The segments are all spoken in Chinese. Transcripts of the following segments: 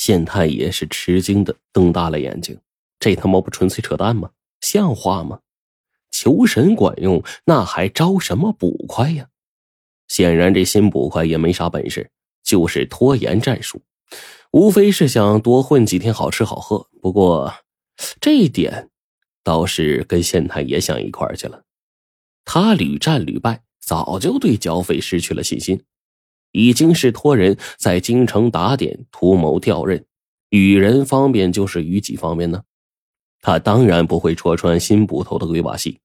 县太爷是吃惊的瞪大了眼睛，这他妈不纯粹扯淡吗？像话吗？求神管用，那还招什么捕快呀？显然这新捕快也没啥本事，就是拖延战术，无非是想多混几天好吃好喝。不过这一点倒是跟县太爷想一块儿去了，他屡战屡败，早就对剿匪失去了信心，已经是托人在京城打点，图谋调任，与人方便就是与己方便呢。他当然不会戳穿新捕头的鬼把戏，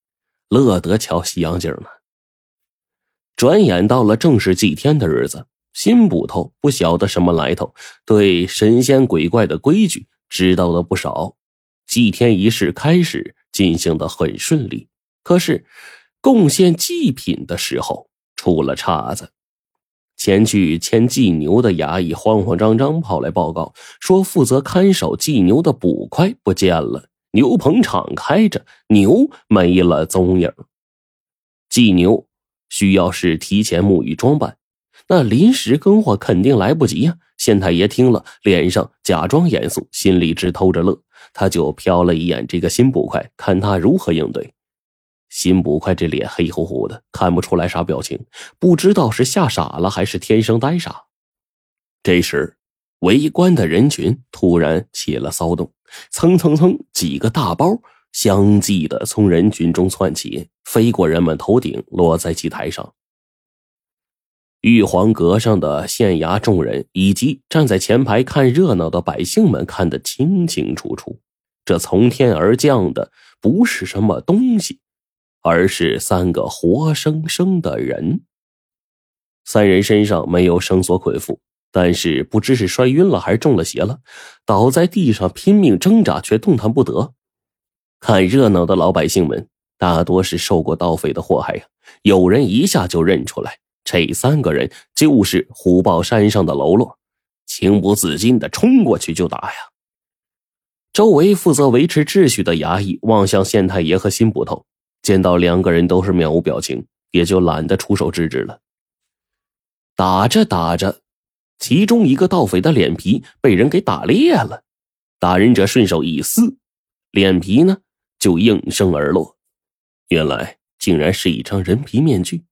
乐得瞧西洋景了。转眼到了正式祭天的日子，新捕头不晓得什么来头，对神仙鬼怪的规矩知道了不少。祭天仪式开始进行得很顺利，可是贡献祭品的时候出了岔子。前去牵祭牛的衙役慌慌张张跑来报告，说负责看守祭牛的捕快不见了，牛棚敞开着，牛没了踪影。祭牛需要是提前沐浴装扮，那临时更换肯定来不及呀。县太爷听了，脸上假装严肃，心里直偷着乐，他就瞟了一眼这个新捕快，看他如何应对。新捕快这脸黑乎乎的，看不出来啥表情，不知道是吓傻了还是天生呆傻。这时围观的人群突然起了骚动，蹭蹭蹭几个大包相继的从人群中窜起，飞过人们头顶，落在祭台上。玉皇阁上的县衙众人以及站在前排看热闹的百姓们看得清清楚楚，这从天而降的不是什么东西，而是三个活生生的人。三人身上没有绳索捆缚，但是不知是摔晕了还是中了邪了，倒在地上拼命挣扎，却动弹不得。看热闹的老百姓们大多是受过盗匪的祸害呀，有人一下就认出来，这三个人就是虎豹山上的喽啰，情不自禁地冲过去就打呀。周围负责维持秩序的衙役望向县太爷和新捕头，见到两个人都是面无表情，也就懒得出手制止了。打着打着，其中一个盗匪的脸皮被人给打裂了，打人者顺手一撕，脸皮呢就应声而落。原来竟然是一张人皮面具，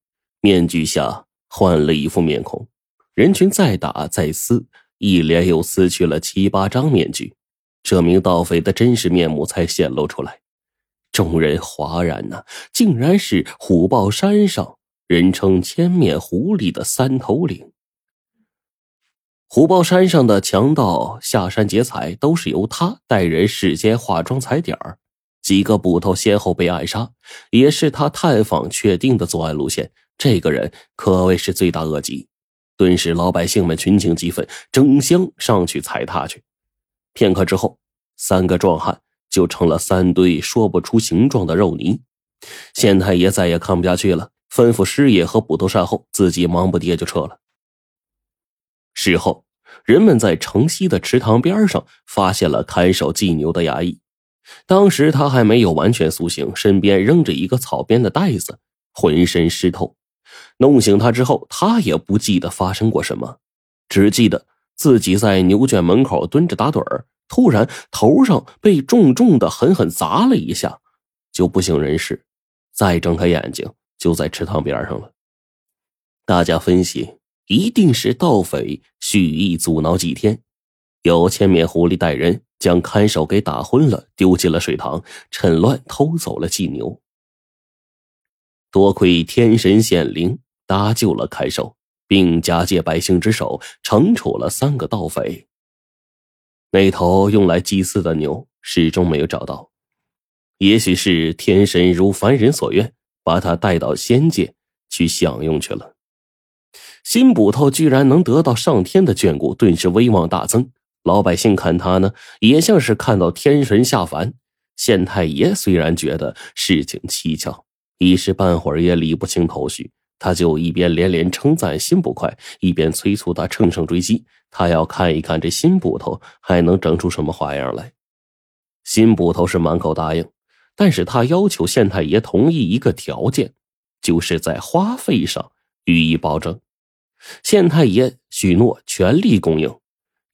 面具下换了一副面孔，人群再打再撕，一连又撕去了7、8张面具，这名盗匪的真实面目才显露出来。众人哗然呐，竟然是虎豹山上人称千面狐狸的三头领。虎豹山上的强盗下山劫财，都是由他带人事先化妆踩点儿。几个捕头先后被暗杀，也是他探访确定的作案路线。这个人可谓是罪大恶极，顿时老百姓们群情激愤，争相上去踩踏去。片刻之后，三个壮汉就成了三堆说不出形状的肉泥。县太爷再也看不下去了，吩咐师爷和捕头善后，自己忙不迭就撤了。事后人们在城西的池塘边上发现了看守祭牛的衙役，当时他还没有完全苏醒，身边扔着一个草编的袋子，浑身湿透。弄醒他之后，他也不记得发生过什么，只记得自己在牛圈门口蹲着打盹儿，突然头上被重重的狠狠砸了一下，就不省人事，再睁开眼睛就在池塘边上了。大家分析，一定是盗匪蓄意阻挠祭天，有千面狐狸带人将看守给打昏了，丢进了水塘，趁乱偷走了祭牛。多亏天神显灵搭救了看守，并假借百姓之手惩处了三个盗匪。那头用来祭祀的牛始终没有找到，也许是天神如凡人所愿，把他带到仙界去享用去了。新捕头居然能得到上天的眷顾，顿时威望大增。老百姓看他呢，也像是看到天神下凡。县太爷虽然觉得事情蹊跷，一时半会儿也理不清头绪，他就一边连连称赞新捕快，一边催促他乘胜追击，他要看一看这新捕头还能整出什么花样来。新捕头是满口答应，但是他要求县太爷同意一个条件，就是在花费上予以保证。县太爷许诺全力供应，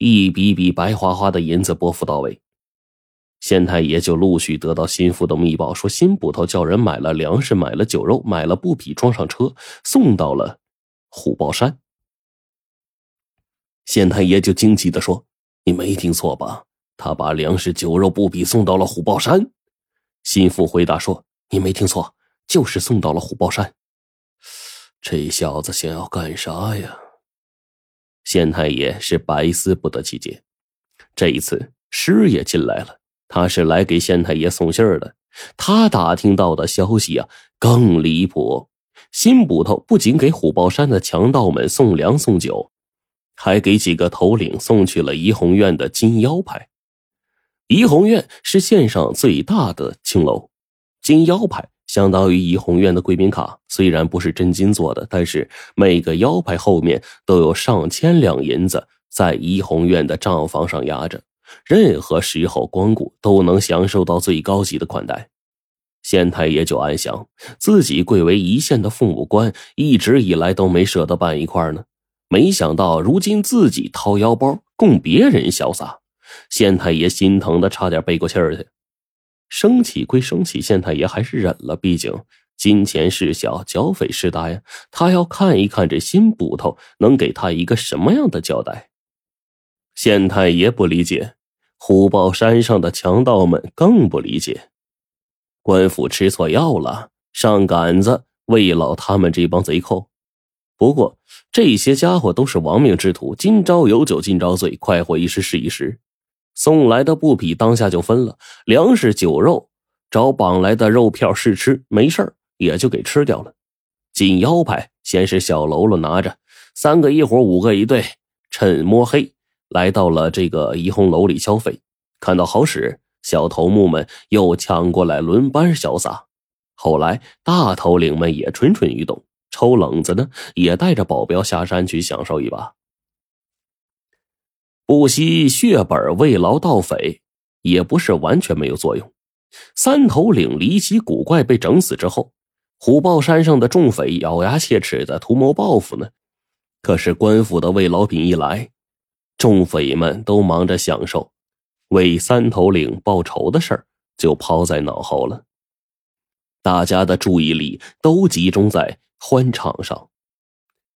一笔笔白花花的银子拨付到位。县太爷就陆续得到心腹的密报，说辛捕头叫人买了粮食，买了酒肉，买了布匹，装上车送到了虎豹山。县太爷就惊奇地说，你没听错吧，他把粮食酒肉布匹送到了虎豹山。心腹回答说，你没听错，就是送到了虎豹山。这小子想要干啥呀？县太爷是百思不得其解。这一次师也进来了，他是来给县太爷送信儿的。他打听到的消息啊，更离谱。辛捕头不仅给虎豹山的强盗们送粮送酒，还给几个头领送去了怡红院的金腰牌。怡红院是县上最大的青楼，金腰牌相当于怡红院的贵宾卡，虽然不是真金做的，但是每个腰牌后面都有上千两银子在怡红院的账房上压着。任何时候光顾都能享受到最高级的款待。县太爷就暗想，自己贵为一县的父母官，一直以来都没舍得办一块呢，没想到如今自己掏腰包供别人潇洒。县太爷心疼的差点背过气儿去。生气归生气，县太爷还是忍了，毕竟金钱事小，剿匪事大呀，他要看一看这辛捕头能给他一个什么样的交代。县太爷不理解，虎豹山上的强盗们更不理解，官府吃错药了，上杆子喂老他们这帮贼寇。不过这些家伙都是亡命之徒，今朝有酒今朝醉，快活一时是一时。送来的布匹当下就分了，粮食酒肉找绑来的肉票试吃，没事儿也就给吃掉了。紧腰牌先是小喽啰拿着，三个一伙五个一队，趁摸黑来到了这个怡红楼里消费，看到好使，小头目们又抢过来轮班潇洒。后来大头领们也蠢蠢欲动，抽冷子呢也带着保镖下山去享受一把。不惜血本慰劳盗匪也不是完全没有作用。三头领离奇古怪被整死之后，虎豹山上的众匪咬牙切齿的图谋报复呢，可是官府的慰劳品一来，众匪们都忙着享受，为三头领报仇的事儿就抛在脑后了。大家的注意力都集中在欢场上。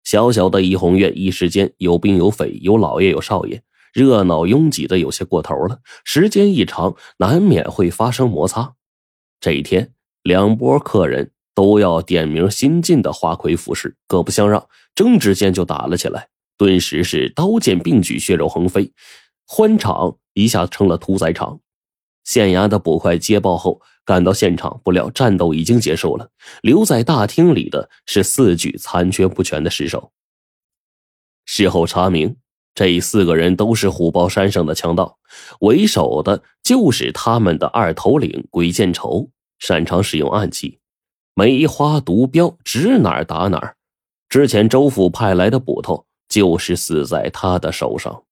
小小的怡红院一时间有兵有匪，有老爷有少爷，热闹拥挤的有些过头了，时间一长难免会发生摩擦。这一天两拨客人都要点名新进的花魁服饰，各不相让，争执间就打了起来。顿时是刀剑并举，血肉横飞，欢场一下成了屠宰场。县衙的捕快接报后赶到现场，不料战斗已经结束了，留在大厅里的是四具残缺不全的尸首。事后查明，这四个人都是虎豹山上的强盗，为首的就是他们的二头领鬼见愁，擅长使用暗器，梅花毒镖指哪儿打哪儿。之前州府派来的捕头就是死在他的手上。